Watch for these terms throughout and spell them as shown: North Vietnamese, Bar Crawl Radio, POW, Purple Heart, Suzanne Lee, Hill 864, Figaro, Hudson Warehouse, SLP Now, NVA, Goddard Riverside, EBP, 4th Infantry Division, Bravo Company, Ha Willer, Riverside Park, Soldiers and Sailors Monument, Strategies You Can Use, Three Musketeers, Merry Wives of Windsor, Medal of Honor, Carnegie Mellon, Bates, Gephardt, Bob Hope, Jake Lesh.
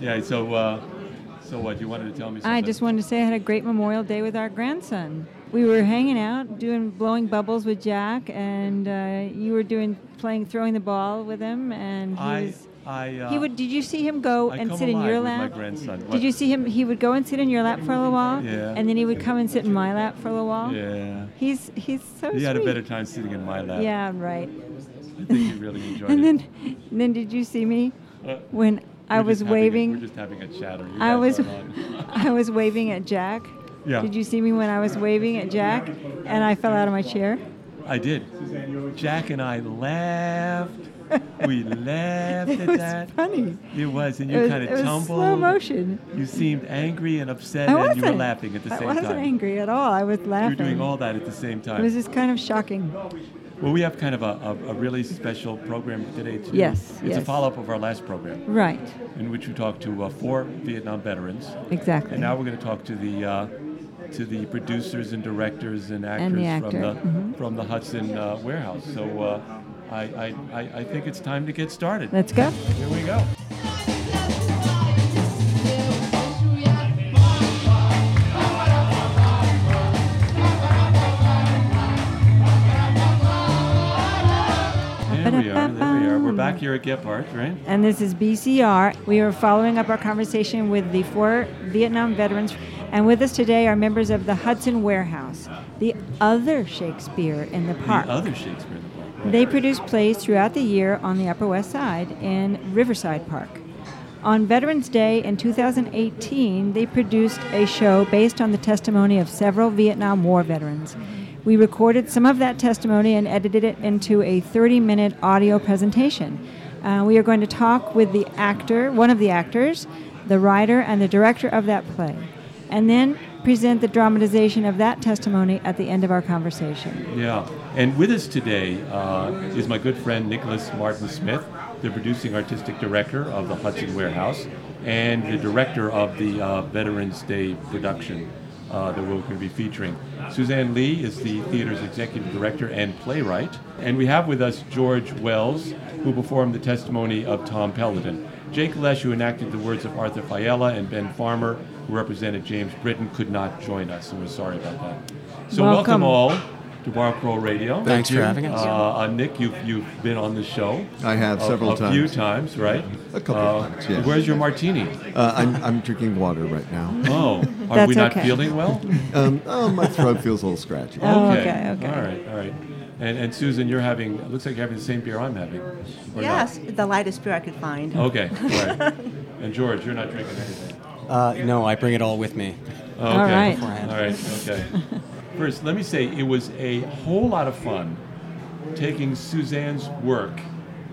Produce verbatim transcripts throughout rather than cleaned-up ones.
Yeah, so uh, so what, you wanted to tell me something? I just wanted to say I had a great Memorial Day with our grandson. We were hanging out, doing blowing bubbles with Jack, and uh, you were doing playing throwing the ball with him, and he I, was. I, uh, he would. Did you see him go I and sit in your lap? My grandson. Did you see him? He would go and sit in your lap for a little while, yeah. And then he would come and sit in my lap for a little while. Yeah. He's he's so. He sweet. Had a better time sitting in my lap. Yeah, right. I think he really enjoyed and it. And then, and then did you see me uh, when I was waving? A, we're just having a chatter. You I was, I was waving at Jack. Yeah. Did you see me when I was waving at Jack and I fell out of my chair? I did. Jack and I laughed. We laughed at that. It was funny. It was, and you kind of tumbled. It was slow motion. You seemed angry and upset, and you were laughing at the same time. I wasn't angry at all. I was laughing. You were doing all that at the same time. It was just kind of shocking. Well, we have kind of a, a, a really special program today, too. Yes, It's yes. a follow-up of our last program. Right. In which we talked to uh, four Vietnam veterans. Exactly. And now we're going to talk to the... Uh, to the producers and directors and actors and the actor. from the mm-hmm. from the Hudson uh, Warehouse. So uh, I, I, I, I think it's time to get started. Let's go. Here we go. There we are. There we are. We're back here at Gephardt, right? And this is B C R. We are following up our conversation with the four Vietnam veterans. And with us today are members of the Hudson Warehouse, the other Shakespeare in the Park. The other Shakespeare in the Park. Right. They produce plays throughout the year on the Upper West Side in Riverside Park. On Veterans Day in two thousand eighteen, they produced a show based on the testimony of several Vietnam War veterans. We recorded some of that testimony and edited it into a thirty-minute audio presentation. Uh, we are going to talk with the actor, one of the actors, the writer, and the director of that play, and then present the dramatization of that testimony at the end of our conversation. Yeah, and with us today uh, is my good friend Nicholas Martin Smith, the producing artistic director of the Hudson Warehouse and the director of the uh, Veterans Day production uh, that we're going to be featuring. Suzanne Lee is the theater's executive director and playwright. And we have with us George Wells, who performed the testimony of Tom Pelleton. Jake Lesh, who enacted the words of Arthur Fiella, and Ben Farmer, who represented James Britton, could not join us, and we're sorry about that. So welcome, welcome all to Bar Crawl Radio. Thanks, Thanks for having us. Uh, uh, Nick, you've, you've been on the show. I have, a, several a times. A few times, right? A couple uh, of times, yes. Where's your martini? Uh, I'm, I'm drinking water right now. Oh, are That's we not okay. feeling well? um, oh, my throat feels a little scratchy. Oh, okay. okay, okay. All right, all right. And, and Susan, you're having, it looks like you're having the same beer I'm having. Yes, not? The lightest beer I could find. Okay, all right. And George, you're not drinking anything. Uh, no, I bring it all with me. Okay. All right. Beforehand. All right, okay. First, let me say it was a whole lot of fun taking Suzanne's work,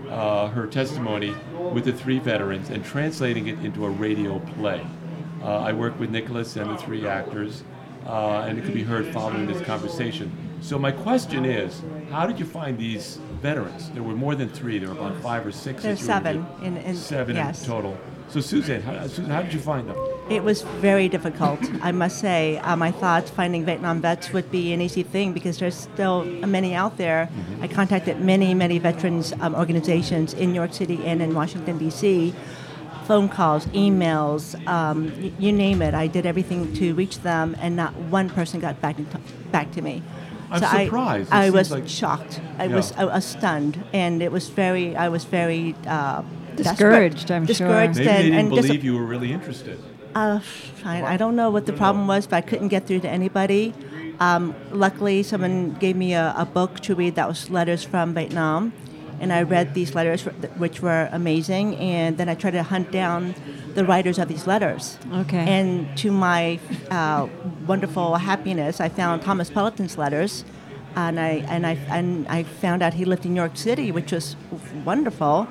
uh, her testimony with the three veterans, and translating it into a radio play. Uh, I worked with Nicholas and the three actors, uh, and it could be heard following this conversation. So my question is, how did you find these veterans? There were more than three. There were about five or six. There's seven. In, in, seven yes. in total. So Suzanne, how, Susan, how did you find them? It was very difficult, I must say. Um, I thought finding Vietnam vets would be an easy thing because there's still many out there. Mm-hmm. I contacted many, many veterans um, organizations in New York City and in Washington, D C Phone calls, emails, um, y- you name it. I did everything to reach them, and not one person got back, t- back to me. I'm so surprised. I, I was like, shocked. I yeah. was I was stunned, and it was very. I was very uh, discouraged. I'm discouraged sure. Maybe and, they didn't and believe dis- you were really interested. Uh, I, I don't know what the problem was, but I couldn't get through to anybody. Um, luckily, someone gave me a, a book to read that was letters from Vietnam, and I read these letters, which were amazing. And then I tried to hunt down the writers of these letters. Okay. And to my uh, wonderful happiness, I found Thomas Pelleton's letters, and I and I and I found out he lived in New York City, which was wonderful.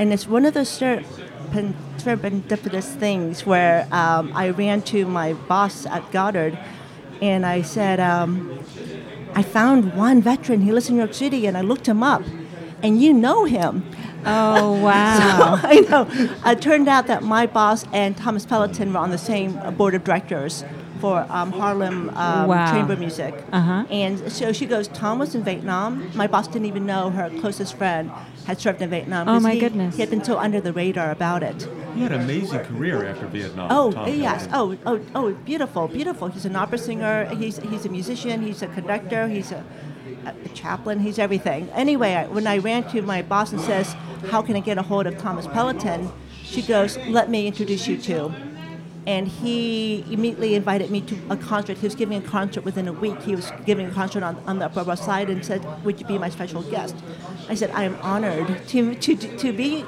And it's one of those serendipitous things where um, I ran to my boss at Goddard, and I said, um, I found one veteran. He lives in New York City, and I looked him up, and you know him. Oh, wow. So, I know. It turned out that my boss and Thomas Pelleton were on the same board of directors for um, Harlem um, wow. chamber music. Uh-huh. And so she goes, Tom was in Vietnam. My boss didn't even know her closest friend had served in Vietnam. Oh, my he, goodness. He had been so under the radar about it. He had an amazing career after Vietnam. Oh, Tom yes. Pelleton. Oh, oh, oh, beautiful, beautiful. He's an opera singer. He's he's a musician. He's a conductor. He's a, a chaplain. He's everything. Anyway, I, when I ran to my boss and says, how can I get a hold of Thomas Pelleton? She goes, let me introduce you to. And he immediately invited me to a concert. He was giving a concert within a week. He was giving a concert on, on the Upper West Side and said, would you be my special guest? I said, I am honored to to to be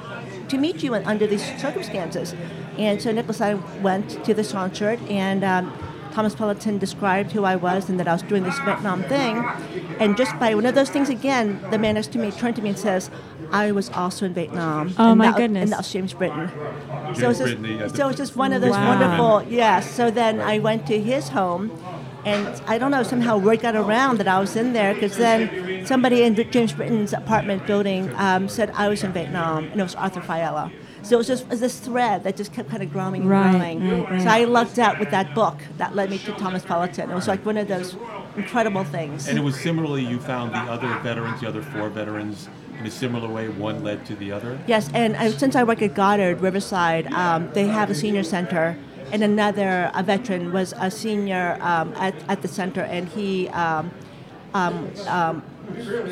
to meet you under these circumstances. And so Nicholas and I went to this concert, and um, Thomas Pelleton described who I was and that I was doing this Vietnam thing. And just by one of those things again, the man next to me turned to me and says, I was also in Vietnam. Oh, and my that, goodness. And that was James Britton. James so it was just, Brittany, yeah, so it was just one of those wow. wonderful, yeah. So then I went to his home, and I don't know, somehow word got around that I was in there, because then somebody in James Britton's apartment building um, said I was in Vietnam, and it was Arthur Fiella. So it was just it was this thread that just kept kind of growing and right, growing. Right, right. So I lucked out with that book that led me to Thomas Pelleton. It was like one of those incredible things. And it was similarly, you found the other veterans, the other four veterans, in a similar way, one led to the other? Yes, and uh, since I work at Goddard Riverside, um, they have a senior center, and another a veteran was a senior um, at, at the center, and he um, um, um,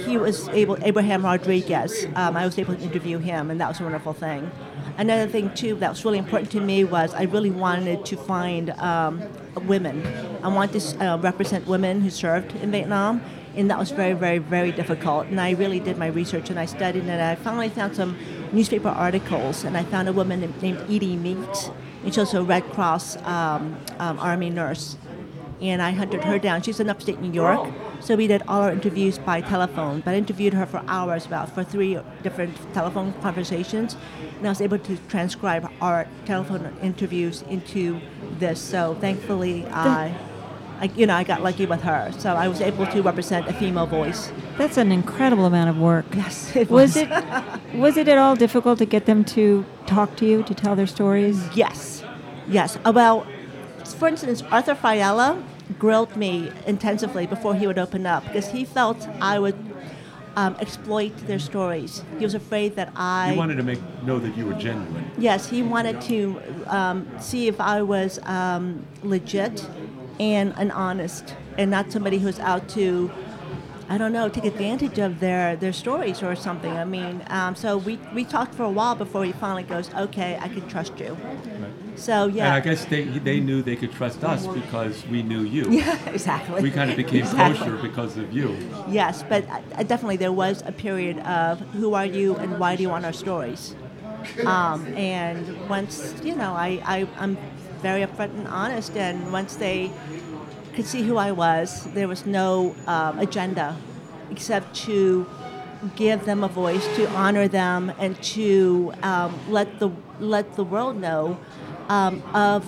he was able, Abraham Rodriguez, um, I was able to interview him, and that was a wonderful thing. Another thing, too, that was really important to me was I really wanted to find um, women. I wanted to uh, represent women who served in Vietnam, and that was very, very, very difficult. And I really did my research, and I studied, and I finally found some newspaper articles, and I found a woman named Edie Meeks, and she was a Red Cross um, um, Army nurse. And I hunted her down. She's in upstate New York, so we did all our interviews by telephone. But I interviewed her for hours, about for three different telephone conversations, and I was able to transcribe our telephone interviews into this. So thankfully, I... I, you know, I got lucky with her, so I was able to represent a female voice. That's an incredible amount of work. Yes, it was. Was it, was it at all difficult to get them to talk to you, to tell their stories? Yes, yes. Well, for instance, Arthur Fiella grilled me intensively before he would open up because he felt I would um, exploit their stories. He was afraid that I... He wanted to make know that you were genuine. Yes, he wanted to um, see if I was um, legit and an honest, and not somebody who's out to, I don't know, take advantage of their, their stories or something. I mean, um, so we, we talked for a while before he finally goes, okay, I can trust you. Right. So, yeah. And I guess they they knew they could trust us because we knew you. Yeah, exactly. We kind of became exactly. kosher because of you. Yes, but definitely there was a period of who are you and why do you want our stories? Um, and once, you know, I, I, I'm... very upfront and honest, and once they could see who I was, there was no um, agenda except to give them a voice, to honor them, and to um, let the let the world know um, of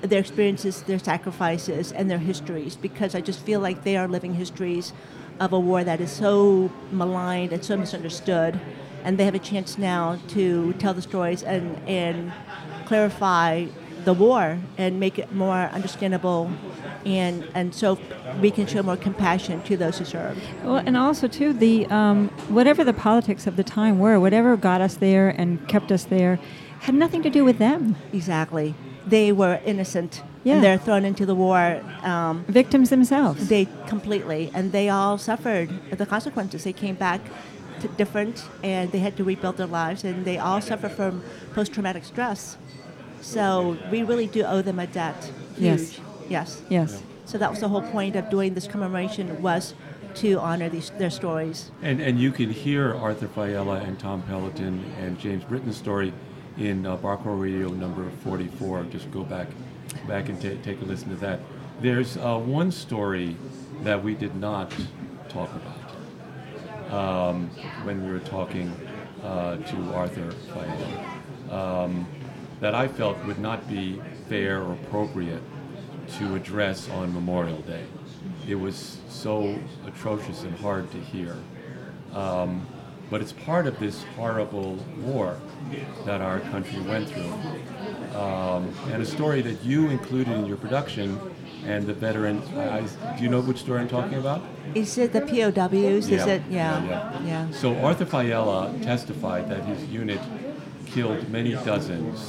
their experiences, their sacrifices, and their histories, because I just feel like they are living histories of a war that is so maligned and so misunderstood, and they have a chance now to tell the stories and, and clarify the war and make it more understandable, and and so we can show more compassion to those who serve. Well, and also too, the um, whatever the politics of the time were, whatever got us there and kept us there, had nothing to do with them. Exactly, they were innocent. Yeah, and they're thrown into the war. Um, Victims themselves. They completely, and they all suffered the consequences. They came back to different, and they had to rebuild their lives, and they all suffer from post-traumatic stress. So we really do owe them a debt. Huge. Yes. Yes. Yes. So that was the whole point of doing this commemoration, was to honor these their stories. And and you can hear Arthur Fiella and Tom Pelleton and James Britton's story in uh, Bar Crawl Radio number forty-four. Just go back back and t- take a listen to that. There's uh, one story that we did not talk about um, when we were talking uh, to Arthur Fiella. Um, that I felt would not be fair or appropriate to address on Memorial Day. It was so atrocious and hard to hear. Um, but it's part of this horrible war that our country went through. Um, and a story that you included in your production, and the veteran, I, I, do you know which story I'm talking about? Is it the P O Ws? Yeah. Is it? Yeah. Yeah, yeah. yeah. So Arthur Fiella testified that his unit killed many dozens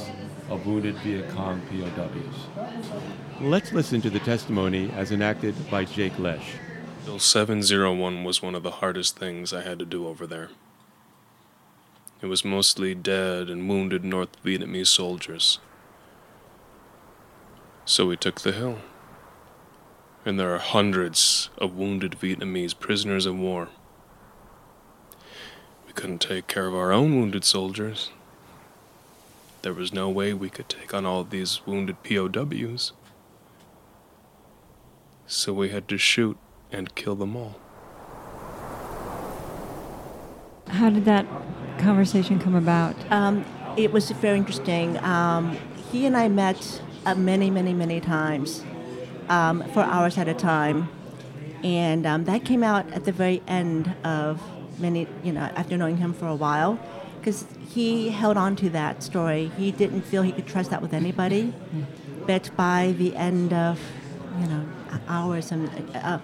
of wounded Viet Cong P O Ws. Let's listen to the testimony as enacted by Jake Lesh. Hill seven oh one was one of the hardest things I had to do over there. It was mostly dead and wounded North Vietnamese soldiers. So we took the hill. And there are hundreds of wounded Vietnamese prisoners of war. We couldn't take care of our own wounded soldiers. There was no way we could take on all these wounded P O Ws. So we had to shoot and kill them all. How did that conversation come about? Um, it was very interesting. Um, he and I met uh, many, many, many times. Um, for hours at a time, and um, that came out at the very end of many, you know, after knowing him for a while, because he held on to that story. He didn't feel he could trust that with anybody, but by the end of, you know, hours, and uh,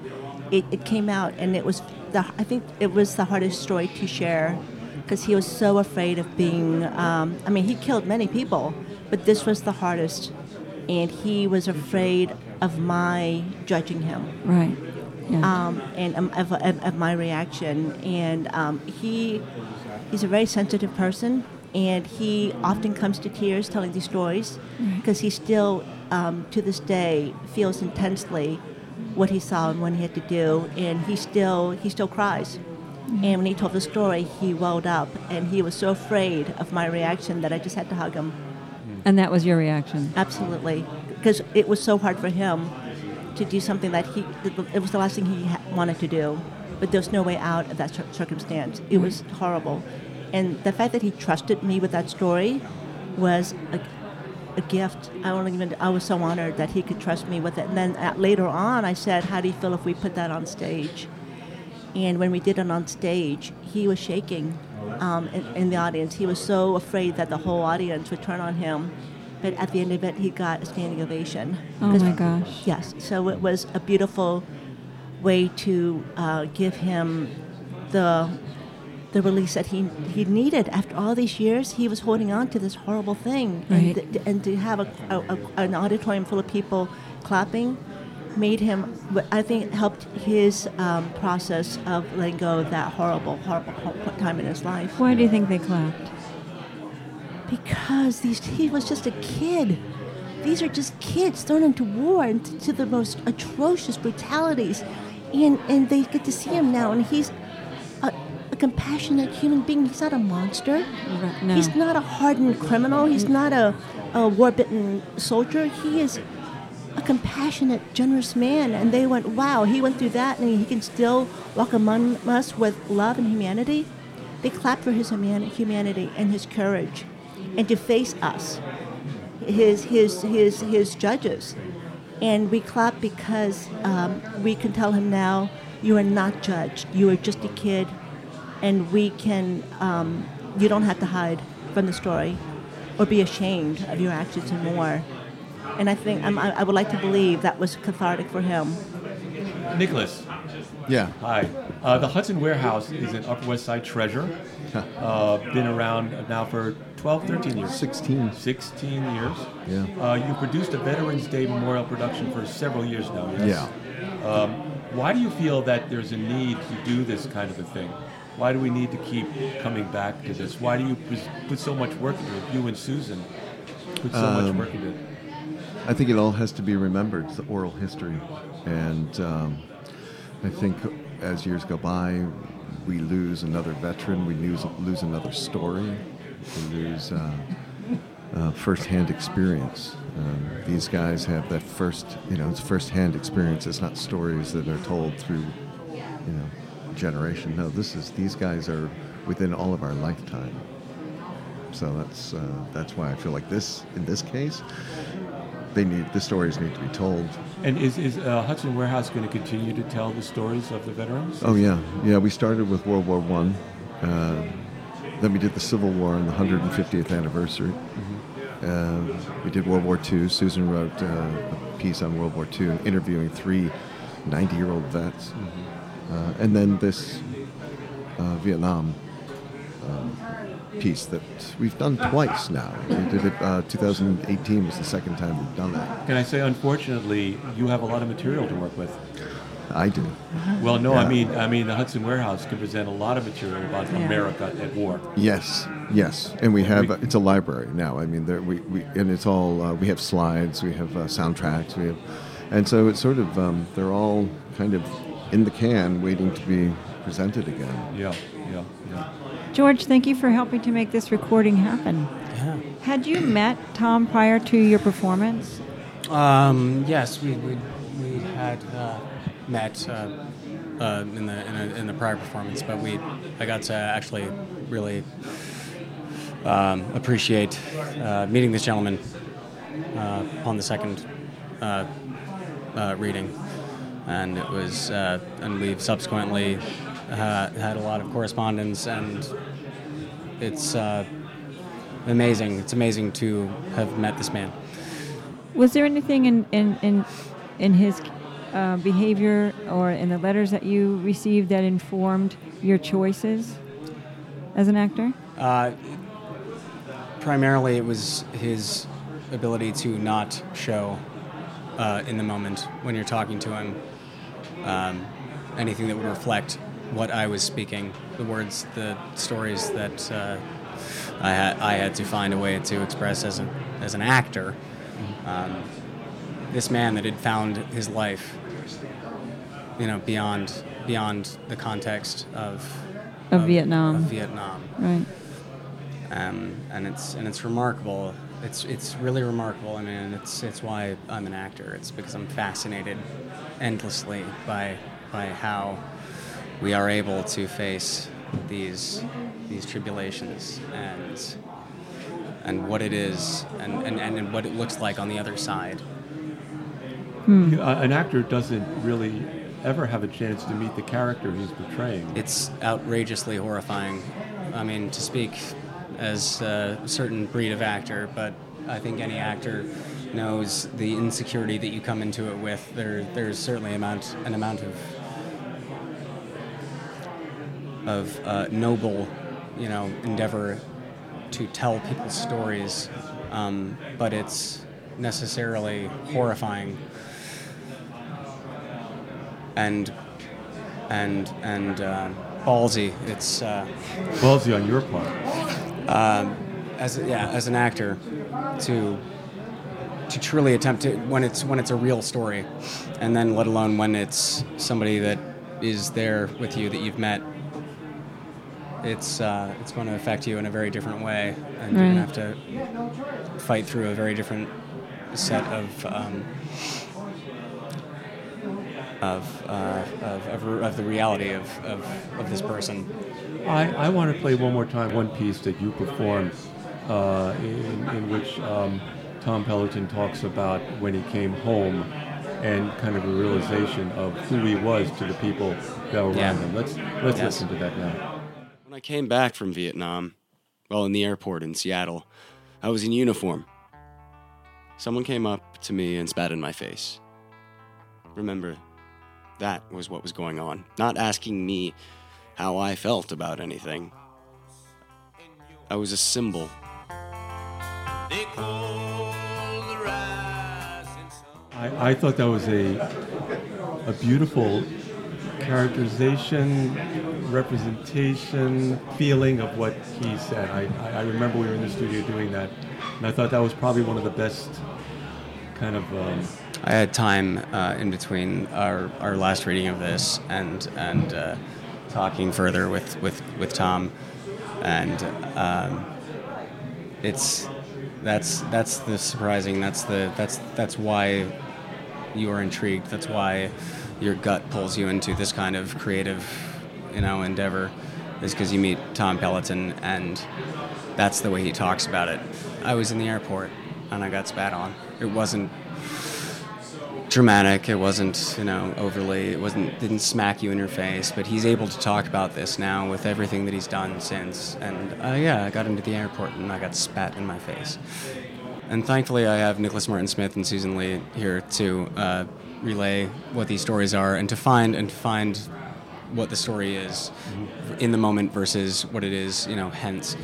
it, it came out, and it was, the, I think it was the hardest story to share, because he was so afraid of being, um, I mean, he killed many people, but this was the hardest, and he was afraid of my judging him, right? Yeah. Um, and um, of, of, of my reaction. And um, he, he's a very sensitive person, and he often comes to tears telling these stories, because right. he still, um, to this day, feels intensely what he saw and what he had to do, and he still he still cries. Mm-hmm. And when he told the story, he welled up, and he was so afraid of my reaction that I just had to hug him. And that was your reaction? Absolutely. Because it was so hard for him to do something that he, it was the last thing he wanted to do, but there was no way out of that circumstance. It was horrible. And the fact that he trusted me with that story was a, a gift. I don't even, I was so honored that he could trust me with it. And then at, later on, I said, how do you feel if we put that on stage? And when we did it on stage, he was shaking um, in, in the audience. He was so afraid that the whole audience would turn on him. But at the end of it, he got a standing ovation. Oh, my gosh. Yes. So it was a beautiful way to uh, give him the the release that he he needed. After all these years, he was holding on to this horrible thing. Right. And, th- and to have a, a, a, an auditorium full of people clapping made him, I think, helped his um, process of letting go of that horrible, horrible, horrible time in his life. Why do you think they clapped? Because these, he was just a kid. These are just kids thrown into war and t- to the most atrocious brutalities. And and they get to see him now, and he's a, a compassionate human being. He's not a monster. No. He's not a hardened criminal. He's not a, a war-bitten soldier. He is a compassionate, generous man. And they went, wow, he went through that, and he can still walk among us with love and humanity. They clapped for his humanity and his courage. And to face us, his his his his judges, and we clap because um, we can tell him now, you are not judged. You are just a kid, and we can. Um, you don't have to hide from the story, or be ashamed of your actions and more. And I think um, I, I would like to believe that was cathartic for him. Nicholas. Yeah. Hi. Uh, the Hudson Warehouse is an Upper West Side treasure. Uh, been around now for twelve, thirteen years. sixteen. sixteen years. Yeah. Uh, you produced a Veterans Day memorial production for several years now, yes? Yeah. Um, why do you feel that there's a need to do this kind of a thing? Why do we need to keep coming back to this? Why do you put so much work into it? You and Susan put so um, much work into it. I think it all has to be remembered. It's the oral history. And um, I think as years go by, we lose another veteran, we lose, lose another story, we lose uh, uh, first-hand experience. Um, these guys have that first, you know, it's first-hand experience. It's not stories that are told through, you know, generation. No, this is, these guys are within all of our lifetime. So that's uh, that's why I feel like this, in this case, they need, the stories need to be told. And is, is uh, Hudson Warehouse going to continue to tell the stories of the veterans? Oh, yeah. Yeah, we started with World War One. Uh, then we did the Civil War on the one hundred fiftieth anniversary. Mm-hmm. Uh, we did World War Two. Susan wrote uh, a piece on World War Two, interviewing three ninety-year-old vets. Mm-hmm. Uh, and then this uh, Vietnam uh, piece that we've done twice now. We did it, uh, two thousand eighteen was the second time we've done that. Can I say, unfortunately, you have a lot of material to work with. I do. Well, no, yeah. I mean, I mean, the Hudson Warehouse can present a lot of material about yeah. America at war. Yes, yes, and we have. We, uh, it's a library now. I mean, there, we, we and it's all. Uh, we have slides. We have uh, soundtracks. We have, and so it's sort of. Um, they're all kind of in the can, waiting to be presented again. Yeah, yeah, yeah. George, thank you for helping to make this recording happen. Yeah. Had you met Tom prior to your performance? Um, yes, we we we had. Uh, met uh, uh, in the in, a, in the prior performance, but we I got to actually really um, appreciate uh, meeting this gentleman uh, upon the second uh, uh, reading, and it was uh, and we've subsequently uh, had a lot of correspondence, and it's uh, amazing. It's amazing to have met this man. Was there anything in in in, in his Uh, behavior or in the letters that you received that informed your choices as an actor? Uh, primarily it was his ability to not show uh, in the moment when you're talking to him um, anything that would reflect what I was speaking, the words, the stories that uh, I, ha- I had to find a way to express as an, as an actor. Um, this man that had found his life, you know, beyond beyond the context of of, of Vietnam. Of Vietnam, right? Um, and it's and it's remarkable. It's it's really remarkable. I mean, it's it's why I'm an actor. It's because I'm fascinated endlessly by by how we are able to face these these tribulations and and what it is and and, and what it looks like on the other side. Hmm. An actor doesn't really ever have a chance to meet the character he's portraying. It's outrageously horrifying. I mean, to speak as a certain breed of actor, but I think any actor knows the insecurity that you come into it with. There, there's certainly amount, an amount of of uh, noble, you know, endeavor to tell people's stories, um, but it's necessarily horrifying. And and and uh, ballsy. It's uh, ballsy on your part. Uh, as yeah, as an actor, to to truly attempt to when it's when it's a real story, and then let alone when it's somebody that is there with you that you've met. It's uh, it's going to affect you in a very different way, and right. You're gonna have to fight through a very different set of. Um, Of, uh, of of of the reality of, of, of this person. I, I want to play one more time one piece that you performed, uh, in in which um, Tom Pelleton talks about when he came home, and kind of a realization of who he was to the people that were yeah. around him. Let's let's yes. listen to that now. When I came back from Vietnam, well, in the airport in Seattle, I was in uniform. Someone came up to me and spat in my face. Remember. That was what was going on. Not asking me how I felt about anything. I was a symbol. I, I thought that was a a beautiful characterization, representation, feeling of what he said. I, I remember we were in the studio doing that, and I thought that was probably one of the best kind of... Um, I had time uh, in between our, our last reading of this and and uh, talking further with, with, with Tom, and um, it's that's that's the surprising that's the that's that's why you are intrigued, that's why your gut pulls you into this kind of creative, you know, endeavor, is because you meet Tom Pelleton and that's the way he talks about it. I was in the airport and I got spat on. It wasn't. Dramatic. It wasn't, you know, overly. It wasn't. Didn't smack you in your face. But he's able to talk about this now with everything that he's done since. And uh, yeah, I got into the airport and I got spat in my face. And thankfully, I have Nicholas Martin Smith and Suzanne Lee here to uh, relay what these stories are and to find and find what the story is in the moment versus what it is, you know. Hence,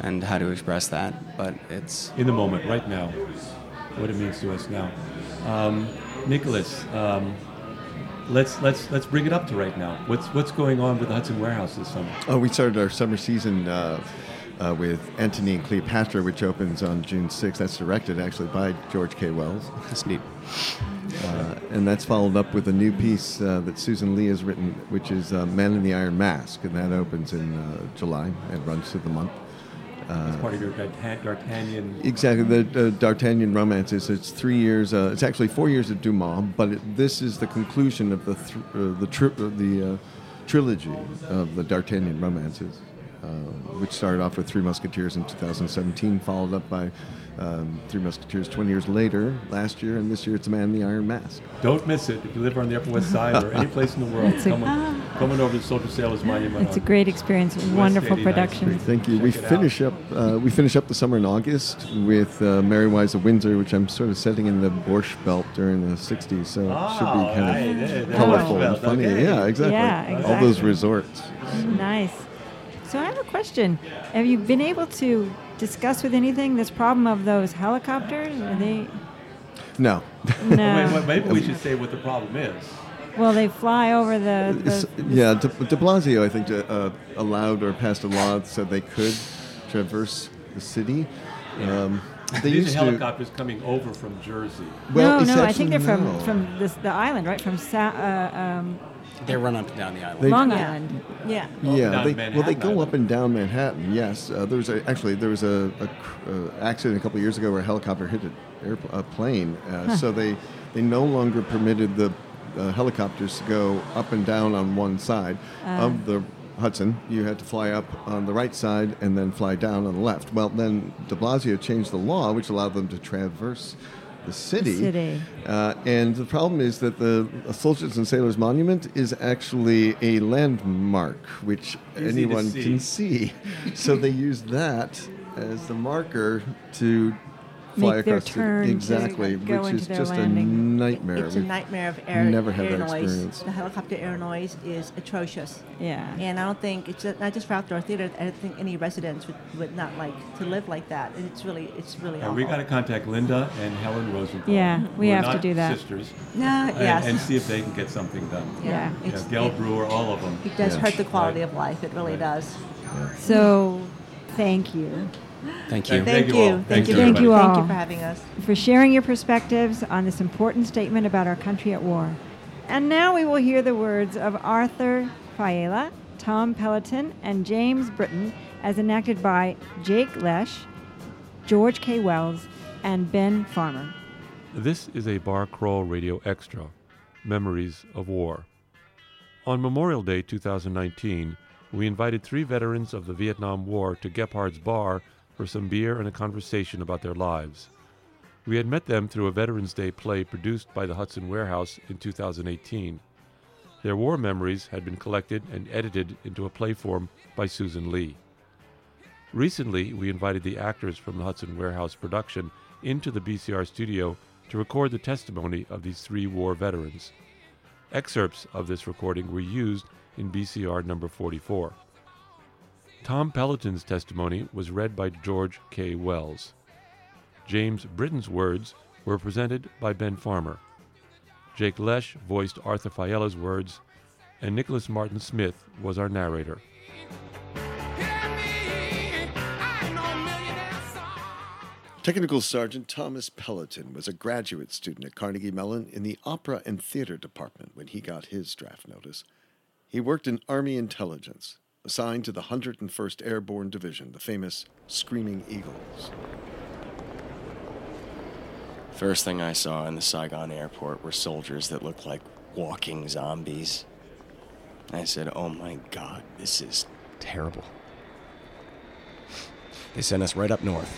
and how to express that. But it's in the moment, right now, what it means to us now. Um, Nicholas, um, let's let's let's bring it up to right now. What's what's going on with the Hudson Warehouse this summer? Oh, we started our summer season uh, uh, with Antony and Cleopatra, which opens on June sixth. That's directed actually by George K. Wells. That's neat. Uh, and that's followed up with a new piece uh, that Suzanne Lee has written, which is uh, Man in the Iron Mask, and that opens in uh, July and runs through the month. Uh, it's part of your D'Artagnan... Exactly, the uh, D'Artagnan romances. It's three years, uh, it's actually four years of Dumas, but it, this is the conclusion of the th- uh, the, tri- uh, the uh, trilogy of the D'Artagnan romances, uh, which started off with Three Musketeers in two thousand seventeen, followed up by Um, Three Musketeers twenty years later, last year, and this year it's Man in the Iron Mask. Don't miss it. If you live on the Upper West Side or any place in the world, come on, come on over to the Soldier Sailors Monument. It's a great experience, wonderful production. Thank you. Check we finish out. up uh, we finish up the summer in August with uh, Merry Wives of Windsor, which I'm sort of setting in the Borscht Belt during the sixties, so oh, it should be kind right. of yeah, colorful and belt. funny. Okay. Yeah, exactly. yeah, exactly. All those resorts. Nice. So I have a question. Have you been able to discuss with anything this problem of those helicopters? Are they? No. No. Well, maybe we should say what the problem is. Well, they fly over the. the yeah, de, de Blasio, I think, uh, allowed or passed a law that said they could traverse the city. Yeah. Um, they These used are helicopters to, coming over from Jersey. Well, no, no, I think they're from no. from this, the island, right? From Sa- uh, um, They run up and down the island. They, Long Island, yeah. Yeah, yeah they, well, they go up and down Manhattan. Yes, uh, there was a, actually there was a, a uh, accident a couple of years ago where a helicopter hit an airpl- a plane. Uh, huh. So they they no longer permitted the uh, helicopters to go up and down on one side uh, of the Hudson. You had to fly up on the right side and then fly down on the left. Well, then de Blasio changed the law, which allowed them to traverse the city, city. Uh, and the problem is that the Soldiers and Sailors Monument is actually a landmark, which Easy anyone see. can see. So they use that as the marker to fly Make across. Their the, exactly, which is just landing. a nightmare. It's We've a nightmare of air. Never had air that noise. experience. The helicopter air noise is atrocious. Yeah, and I don't think it's not just for outdoor theater. I don't think any residents would, would not like to live like that. And it's really, it's really. Yeah, awful. We got to contact Linda and Helen Rosenthal. Yeah, we We're have not to do that. Sisters. No, and, yes. And see if they can get something done. Yeah, yeah. yeah Gail it, Brewer, all of them. It does yeah. hurt the quality right. of life. It really right. does. Yeah. So, thank you. Thank you. Thank you. Thank you. Thank you, Thank you all. Thank you for having us. For sharing your perspectives on this important statement about our country at war. And now we will hear the words of Arthur Fiella, Tom Pelleton, and James Britton as enacted by Jake Lesh, George K. Wells, and Ben Farmer. This is a Bar Crawl Radio Extra, Memories of War. On Memorial Day two thousand nineteen, we invited three veterans of the Vietnam War to Gephardt's Bar for some beer and a conversation about their lives. We had met them through a Veterans Day play produced by the Hudson Warehouse in two thousand eighteen. Their war memories had been collected and edited into a play form by Suzanne Lee. Recently, we invited the actors from the Hudson Warehouse production into the B C R studio to record the testimony of these three war veterans. Excerpts of this recording were used in B C R number forty-four. Tom Pelleton's testimony was read by George K. Wells. James Britton's words were presented by Ben Farmer. Jake Lesh voiced Arthur Fiella's words, and Nicholas Martin Smith was our narrator. Technical Sergeant Thomas Pelleton was a graduate student at Carnegie Mellon in the Opera and Theater Department when he got his draft notice. He worked in Army Intelligence, assigned to the one hundred first Airborne Division, the famous Screaming Eagles. First thing I saw in the Saigon airport were soldiers that looked like walking zombies. I said, oh my God, this is terrible. They sent us right up north.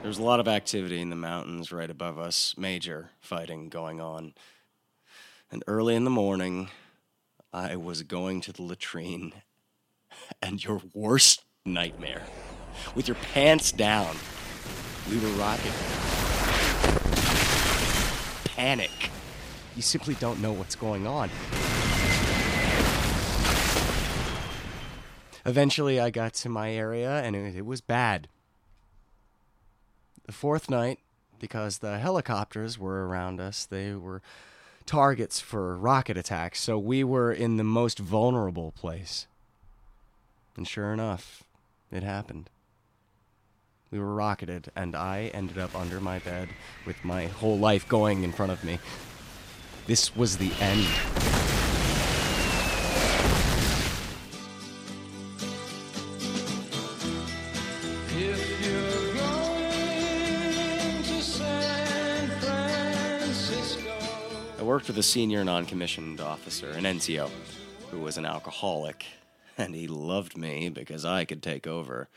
There was a lot of activity in the mountains right above us, major fighting going on. And early in the morning, I was going to the latrine, and your worst nightmare, with your pants down, we were rocking. Panic. You simply don't know what's going on. Eventually, I got to my area, and it, it was bad. The fourth night, because the helicopters were around us, they were targets for rocket attacks, so we were in the most vulnerable place. And sure enough, it happened. We were rocketed, and I ended up under my bed with my whole life going in front of me. This was the end. I worked with a senior non-commissioned officer, an N C O, who was an alcoholic, and he loved me because I could take over.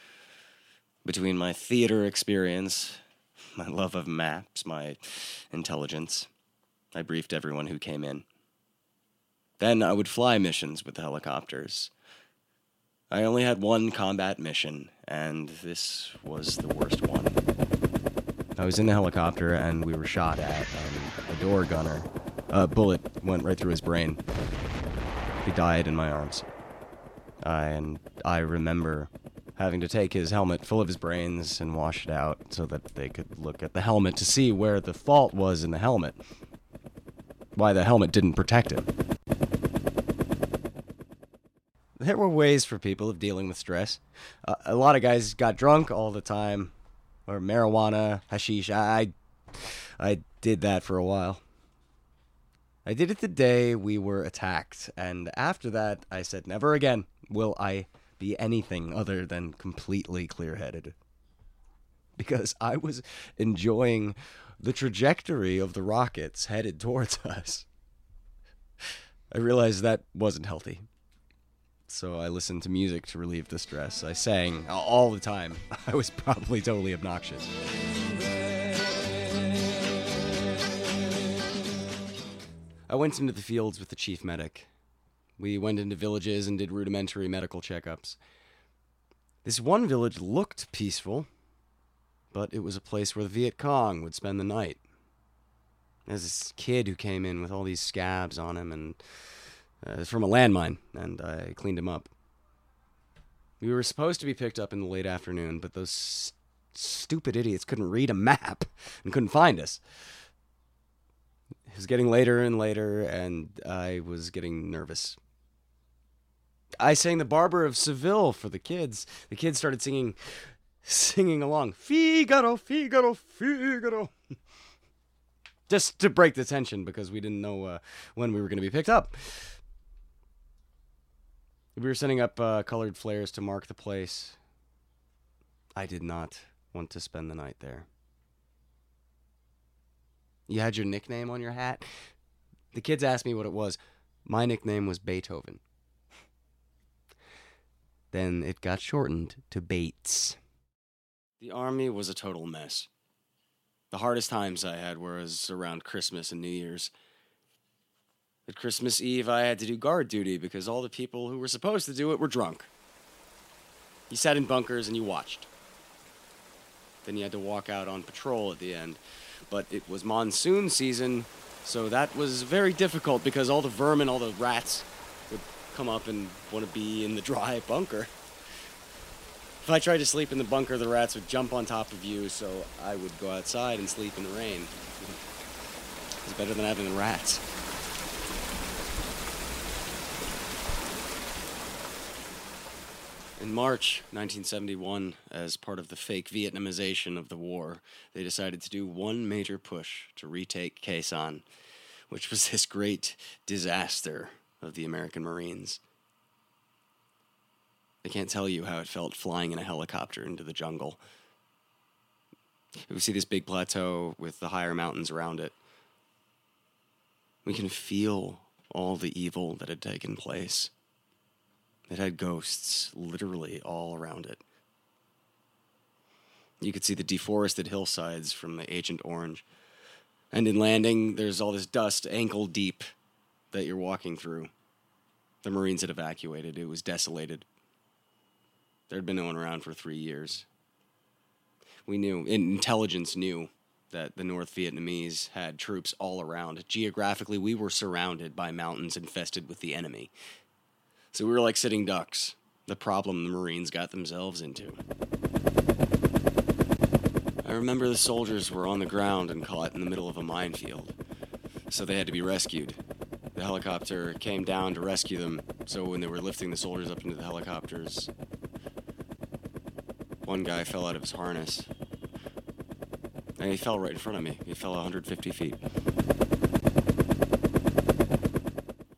Between my theater experience, my love of maps, my intelligence, I briefed everyone who came in. Then I would fly missions with the helicopters. I only had one combat mission, and this was the worst one. I was in the helicopter, and we were shot at, and a door gunner, a bullet went right through his brain. He died in my arms. I, and I remember having to take his helmet full of his brains and wash it out so that they could look at the helmet to see where the fault was in the helmet. Why the helmet didn't protect him. There were ways for people of dealing with stress. Uh, a lot of guys got drunk all the time, or marijuana, hashish. I, I did that for a while. I did it the day we were attacked, and after that, I said, never again will I be anything other than completely clear-headed. Because I was enjoying the trajectory of the rockets headed towards us. I realized that wasn't healthy. So I listened to music to relieve the stress. I sang all the time. I was probably totally obnoxious. I went into the fields with the chief medic. We went into villages and did rudimentary medical checkups. This one village looked peaceful, but it was a place where the Viet Cong would spend the night. There's this kid who came in with all these scabs on him, and uh, it was from a landmine, and I cleaned him up. We were supposed to be picked up in the late afternoon, but those st- stupid idiots couldn't read a map and couldn't find us. It was getting later and later, and I was getting nervous. I sang the Barber of Seville for the kids. The kids started singing, singing along. Figaro, Figaro, Figaro. Just to break the tension, because we didn't know uh, when we were going to be picked up. We were setting up uh, colored flares to mark the place. I did not want to spend the night there. You had your nickname on your hat? The kids asked me what it was. My nickname was Beethoven. Then it got shortened to Bates. The army was a total mess. The hardest times I had were around Christmas and New Year's. At Christmas Eve, I had to do guard duty because all the people who were supposed to do it were drunk. You sat in bunkers and you watched. Then you had to walk out on patrol at the end. But it was monsoon season, so that was very difficult because all the vermin, all the rats, would come up and want to be in the dry bunker. If I tried to sleep in the bunker, the rats would jump on top of you, so I would go outside and sleep in the rain. It was better than having the rats. In March nineteen seventy-one, as part of the fake Vietnamization of the war, they decided to do one major push to retake Quezon, which was this great disaster of the American Marines. I can't tell you how it felt flying in a helicopter into the jungle. We see this big plateau with the higher mountains around it. We can feel all the evil that had taken place. It had ghosts literally all around it. You could see the deforested hillsides from the Agent Orange. And in landing, there's all this dust ankle deep that you're walking through. The Marines had evacuated. It was desolated. There had been no one around for three years. We knew, intelligence knew, that the North Vietnamese had troops all around. Geographically, we were surrounded by mountains infested with the enemy. So we were like sitting ducks. the problem the Marines got themselves into. I remember the soldiers were on the ground and caught in the middle of a minefield, so they had to be rescued. The helicopter came down to rescue them, so when they were lifting the soldiers up into the helicopters, one guy fell out of his harness, and he fell right in front of me. He fell one hundred fifty feet.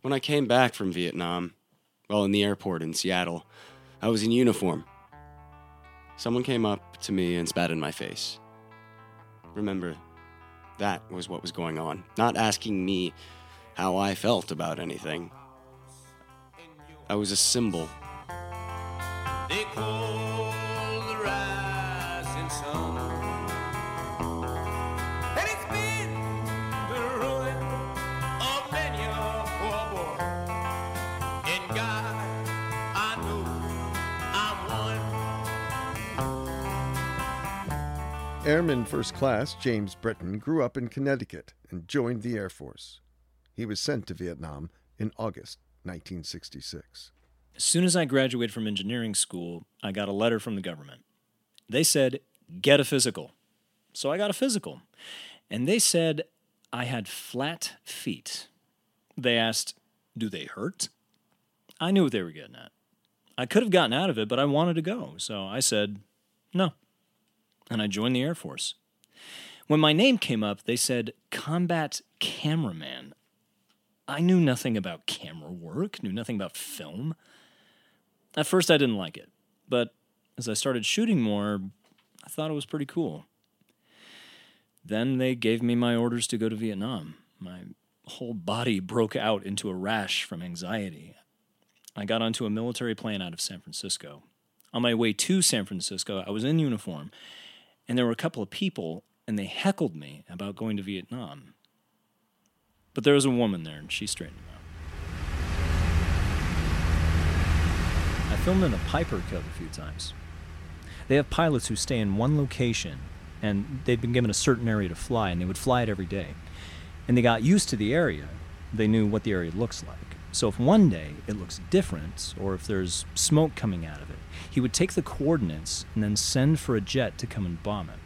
When I came back from Vietnam, well, in the airport in Seattle, I was in uniform. Someone came up to me and spat in my face. Remember, that was what was going on, not asking me how I felt about anything. I was a symbol. They call the rising sun. Airman First Class James Britton grew up in Connecticut and joined the Air Force. He was sent to Vietnam in August nineteen sixty-six. As soon as I graduated from engineering school, I got a letter from the government. They said, get a physical. So I got a physical. And they said I had flat feet. They asked, do they hurt? I knew what they were getting at. I could have gotten out of it, but I wanted to go. So I said, no. And I joined the Air Force. When my name came up, they said, combat cameraman. I knew nothing about camera work, knew nothing about film. At first, I didn't like it, but as I started shooting more, I thought it was pretty cool. Then they gave me my orders to go to Vietnam. My whole body broke out into a rash from anxiety. I got onto a military plane out of San Francisco. On my way to San Francisco, I was in uniform, and there were a couple of people, and they heckled me about going to Vietnam. But there was a woman there, and she straightened me out. I filmed in a Piper Cub a few times. They have pilots who stay in one location, and they've been given a certain area to fly, and they would fly it every day. And they got used to the area. They knew what the area looks like. So if one day it looks different, or if there's smoke coming out of it, he would take the coordinates and then send for a jet to come and bomb it.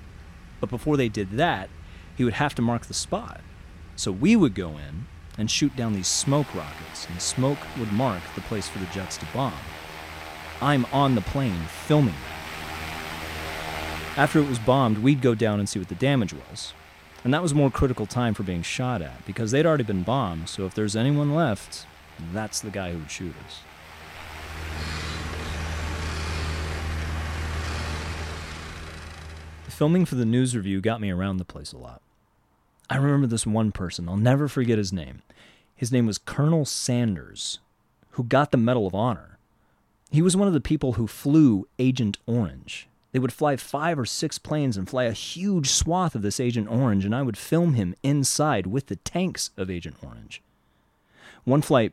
But before they did that, he would have to mark the spot. So we would go in and shoot down these smoke rockets, and the smoke would mark the place for the jets to bomb. I'm on the plane filming that. After it was bombed, we'd go down and see what the damage was. And that was a more critical time for being shot at, because they'd already been bombed, so if there's anyone left, that's the guy who would shoot us. The filming for the news review got me around the place a lot. I remember this one person. I'll never forget his name. His name was Colonel Sanders, who got the Medal of Honor. He was one of the people who flew Agent Orange. They would fly five or six planes and fly a huge swath of this Agent Orange, and I would film him inside with the tanks of Agent Orange. One flight,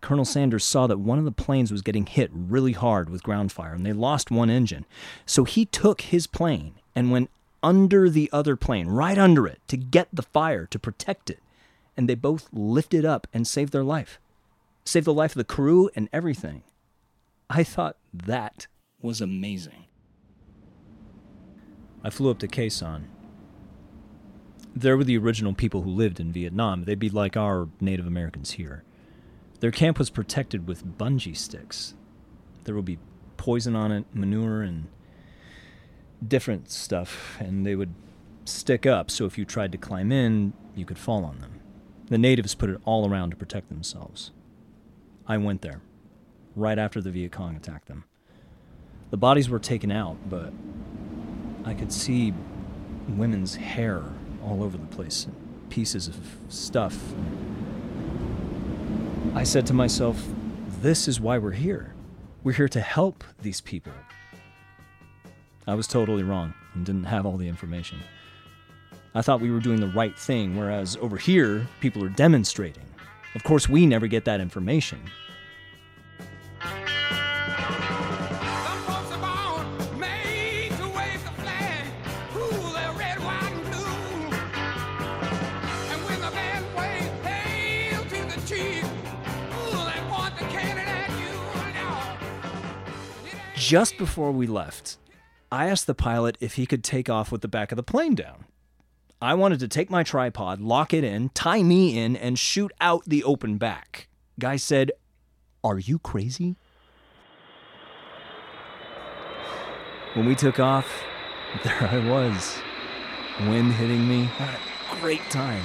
Colonel Sanders saw that one of the planes was getting hit really hard with ground fire, and they lost one engine. So he took his plane and went under the other plane, right under it, to get the fire, to protect it. And they both lifted up and saved their life. Saved the life of the crew and everything. I thought that was amazing. I flew up to Quezon. There were the original people who lived in Vietnam. They'd be like our Native Americans here. Their camp was protected with bungee sticks. There would be poison on it, manure, and different stuff, and they would stick up, so if you tried to climb in, you could fall on them. The natives put it all around to protect themselves. I went there, right after the Viet Cong attacked them. The bodies were taken out, but I could see women's hair all over the place, pieces of stuff. I said to myself, this is why we're here. We're here to help these people. I was totally wrong and didn't have all the information. I thought we were doing the right thing, whereas over here, people are demonstrating. Of course, we never get that information. just before we left, I asked the pilot if he could take off with the back of the plane down. I wanted to take my tripod, lock it in, tie me in, and shoot out the open back. Guy said, "Are you crazy?" When we took off, there I was. Wind hitting me. What a great time.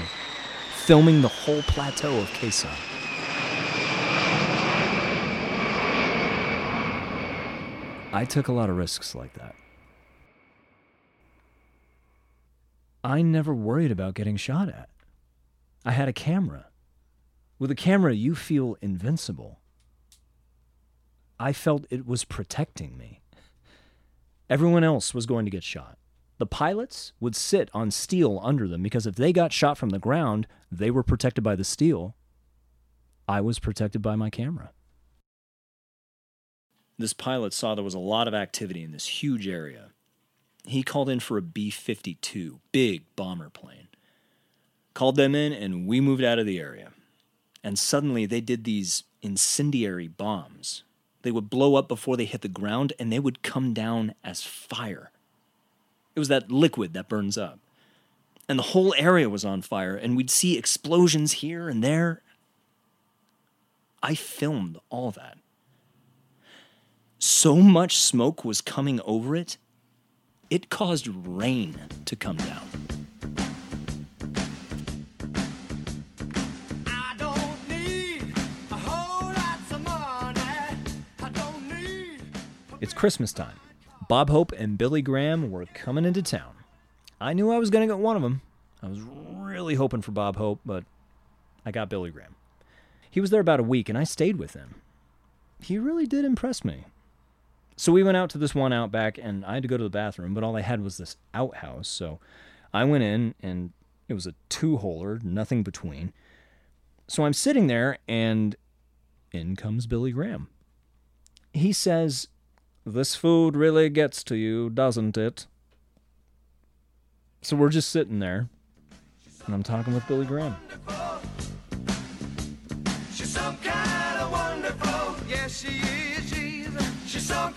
Filming the whole plateau of Quezon. I took a lot of risks like that. I never worried about getting shot at. I had a camera. With a camera, you feel invincible. I felt it was protecting me. Everyone else was going to get shot. The pilots would sit on steel under them because if they got shot from the ground, they were protected by the steel. I was protected by my camera. This pilot saw there was a lot of activity in this huge area. He called in for a B fifty-two, big bomber plane. Called them in, and we moved out of the area. And suddenly they did these incendiary bombs. They would blow up before they hit the ground, and they would come down as fire. It was that liquid that burns up. And the whole area was on fire, and we'd see explosions here and there. I filmed all that. So much smoke was coming over it, it caused rain to come down. I don't need a whole lot of money. I don't need... It's Christmas time. Bob Hope and Billy Graham were coming into town. I knew I was going to get one of them. I was really hoping for Bob Hope, but I got Billy Graham. He was there about a week, and I stayed with him. He really did impress me. So we went out to this one out back, and I had to go to the bathroom, but all they had was this outhouse. So I went in, and it was a two-holer, nothing between. So I'm sitting there, and in comes Billy Graham. He says, "This food really gets to you, doesn't it?" So we're just sitting there, and I'm talking with Billy Graham. She's some kind of wonderful, yes she is.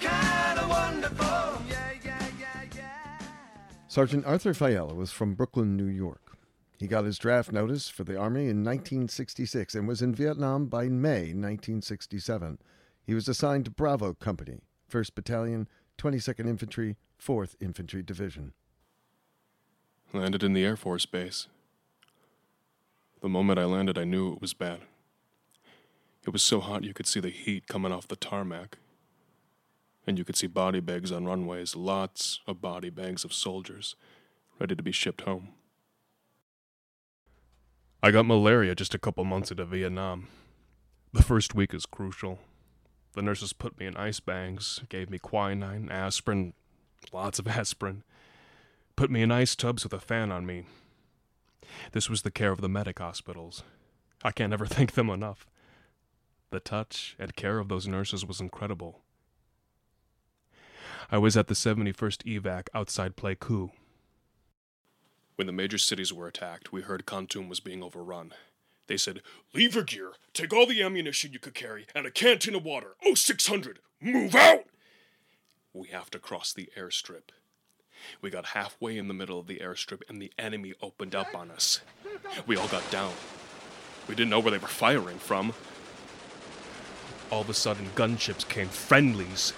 Kind of wonderful. Yeah, yeah, yeah, yeah. Sergeant Arthur Fiella was from Brooklyn, New York. He got his draft notice for the Army in nineteen sixty-six and was in Vietnam by nineteen sixty-seven. He was assigned to Bravo Company, first Battalion, twenty-second Infantry, fourth Infantry Division. Landed in the Air Force Base. The moment I landed, I knew it was bad. It was so hot you could see the heat coming off the tarmac. And you could see body bags on runways, lots of body bags of soldiers, ready to be shipped home. I got malaria just a couple months into Vietnam. The first week is crucial. The nurses put me in ice bags, gave me quinine, aspirin, lots of aspirin, put me in ice tubs with a fan on me. This was the care of the medic hospitals. I can't ever thank them enough. The touch and care of those nurses was incredible. I was at the seventy-first evac outside Pleiku. When the major cities were attacked, we heard Kontum was being overrun. They said, "Leave your gear, take all the ammunition you could carry, and a canteen of water, oh six hundred, move out!" We have to cross the airstrip. We got halfway in the middle of the airstrip, and the enemy opened up on us. We all got down. We didn't know where they were firing from. All of a sudden, gunships came friendlies.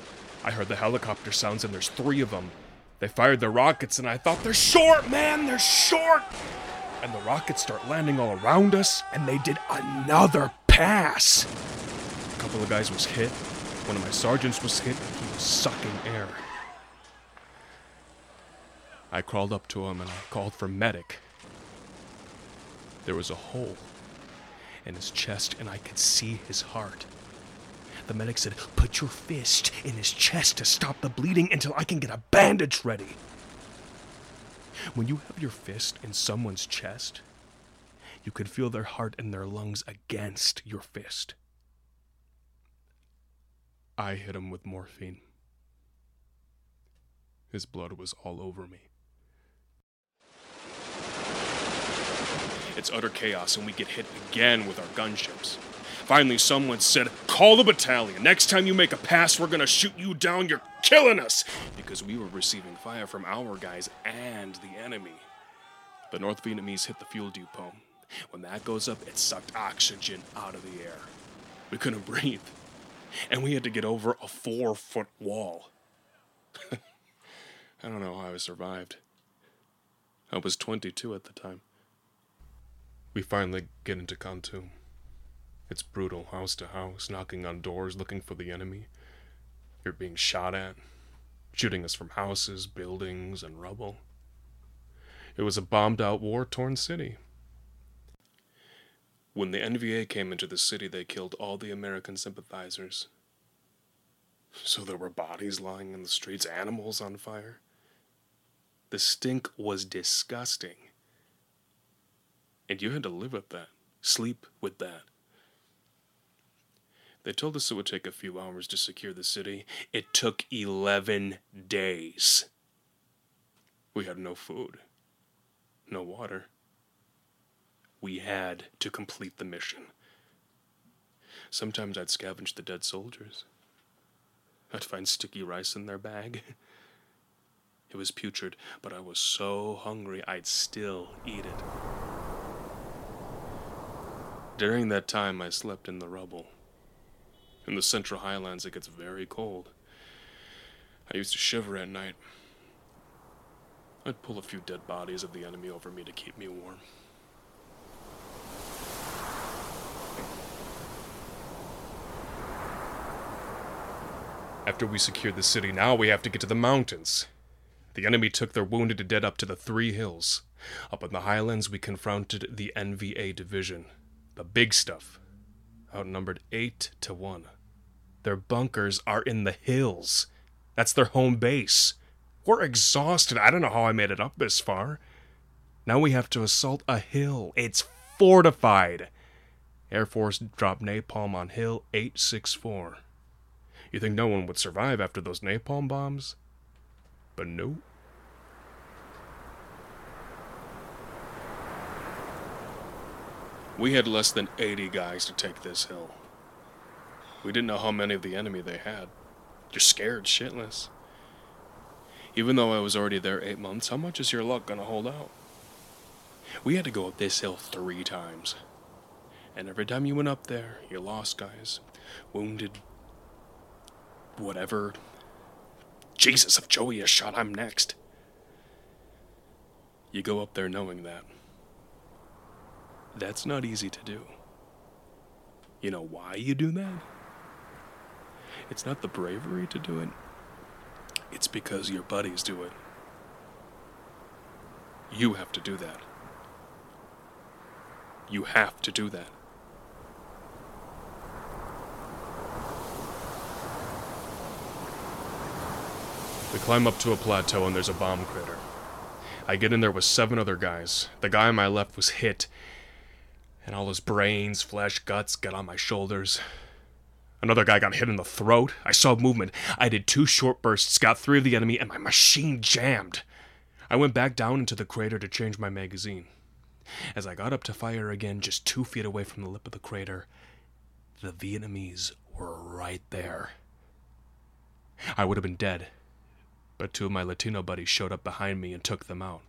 I heard the helicopter sounds, and there's three of them. They fired their rockets, and I thought, "They're short, man! They're short!" And the rockets start landing all around us, and they did another pass. A couple of guys was hit. One of my sergeants was hit, and he was sucking air. I crawled up to him, and I called for medic. There was a hole in his chest, and I could see his heart. The medic said, "Put your fist in his chest to stop the bleeding until I can get a bandage ready." When you have your fist in someone's chest, you can feel their heart and their lungs against your fist. I hit him with morphine. His blood was all over me. It's utter chaos, and we get hit again with our gunships. Finally, someone said, call the battalion. Next time you make a pass, we're going to shoot you down. You're killing us. Because we were receiving fire from our guys and the enemy. The North Vietnamese hit the fuel depot. When that goes up, it sucked oxygen out of the air. We couldn't breathe. And we had to get over a four-foot wall. I don't know how I survived. I was twenty-two at the time. We finally get into Kontum. It's brutal, house to house, knocking on doors, looking for the enemy. You're being shot at, shooting us from houses, buildings, and rubble. It was a bombed-out, war-torn city. When the N V A came into the city, they killed all the American sympathizers. So there were bodies lying in the streets, animals on fire. The stink was disgusting. And you had to live with that, sleep with that. They told us it would take a few hours to secure the city. It took eleven days. We had no food, no water. We had to complete the mission. Sometimes I'd scavenge the dead soldiers. I'd find sticky rice in their bag. It was putrid, but I was so hungry I'd still eat it. During that time, I slept in the rubble. In the Central Highlands, it gets very cold. I used to shiver at night. I'd pull a few dead bodies of the enemy over me to keep me warm. After we secured the city, now we have to get to the mountains. The enemy took their wounded and dead up to the three hills. Up in the highlands, we confronted the N V A division. The big stuff. Outnumbered eight to one. Their bunkers are in the hills. That's their home base. We're exhausted. I don't know how I made it up this far. Now we have to assault a hill. It's fortified. Air Force dropped napalm on Hill eight sixty-four. You think no one would survive after those napalm bombs? But no. We had less than eighty guys to take this hill. We didn't know how many of the enemy they had. You're scared shitless. Even though I was already there eight months, how much is your luck gonna hold out? We had to go up this hill three times. And every time you went up there, you lost guys. Wounded. Whatever. Jesus, if Joey is shot, I'm next. You go up there knowing that. That's not easy to do. You know why you do that? It's not the bravery to do it. It's because your buddies do it. You have to do that. You have to do that. We climb up to a plateau and there's a bomb crater. I get in there with seven other guys. The guy on my left was hit. And all his brains, flesh, guts got on my shoulders. Another guy got hit in the throat. I saw movement. I did two short bursts, got three of the enemy, and my machine jammed. I went back down into the crater to change my magazine. As I got up to fire again, just two feet away from the lip of the crater, the Vietnamese were right there. I would have been dead, but two of my Latino buddies showed up behind me and took them out.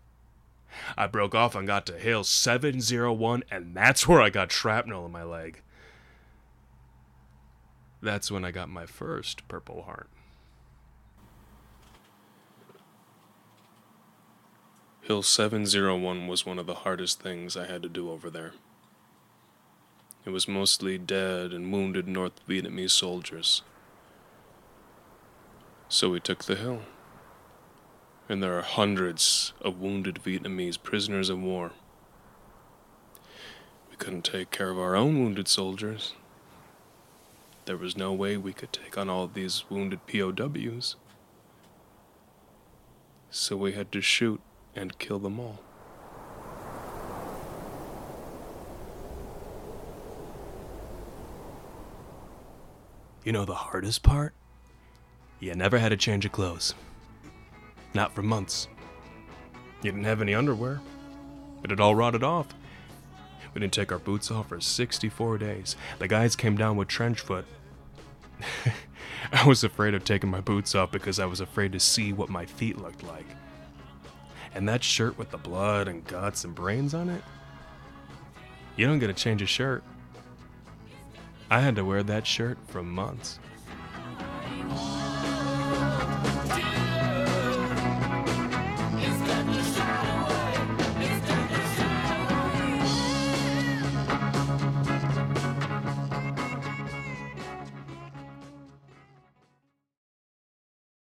I broke off and got to Hill seven oh one, and that's where I got shrapnel in my leg. That's when I got my first Purple Heart. Hill seven oh one was one of the hardest things I had to do over there. It was mostly dead and wounded North Vietnamese soldiers. So we took the hill. And there are hundreds of wounded Vietnamese prisoners of war. We couldn't take care of our own wounded soldiers. There was no way we could take on all of these wounded P O Ws. So we had to shoot and kill them all. You know the hardest part? You never had a change of clothes. Not for months. You didn't have any underwear. It had all rotted off. We didn't take our boots off for sixty-four days. The guys came down with trench foot. I was afraid of taking my boots off because I was afraid to see what my feet looked like. And that shirt with the blood and guts and brains on it? You don't get to change a shirt. I had to wear that shirt for months.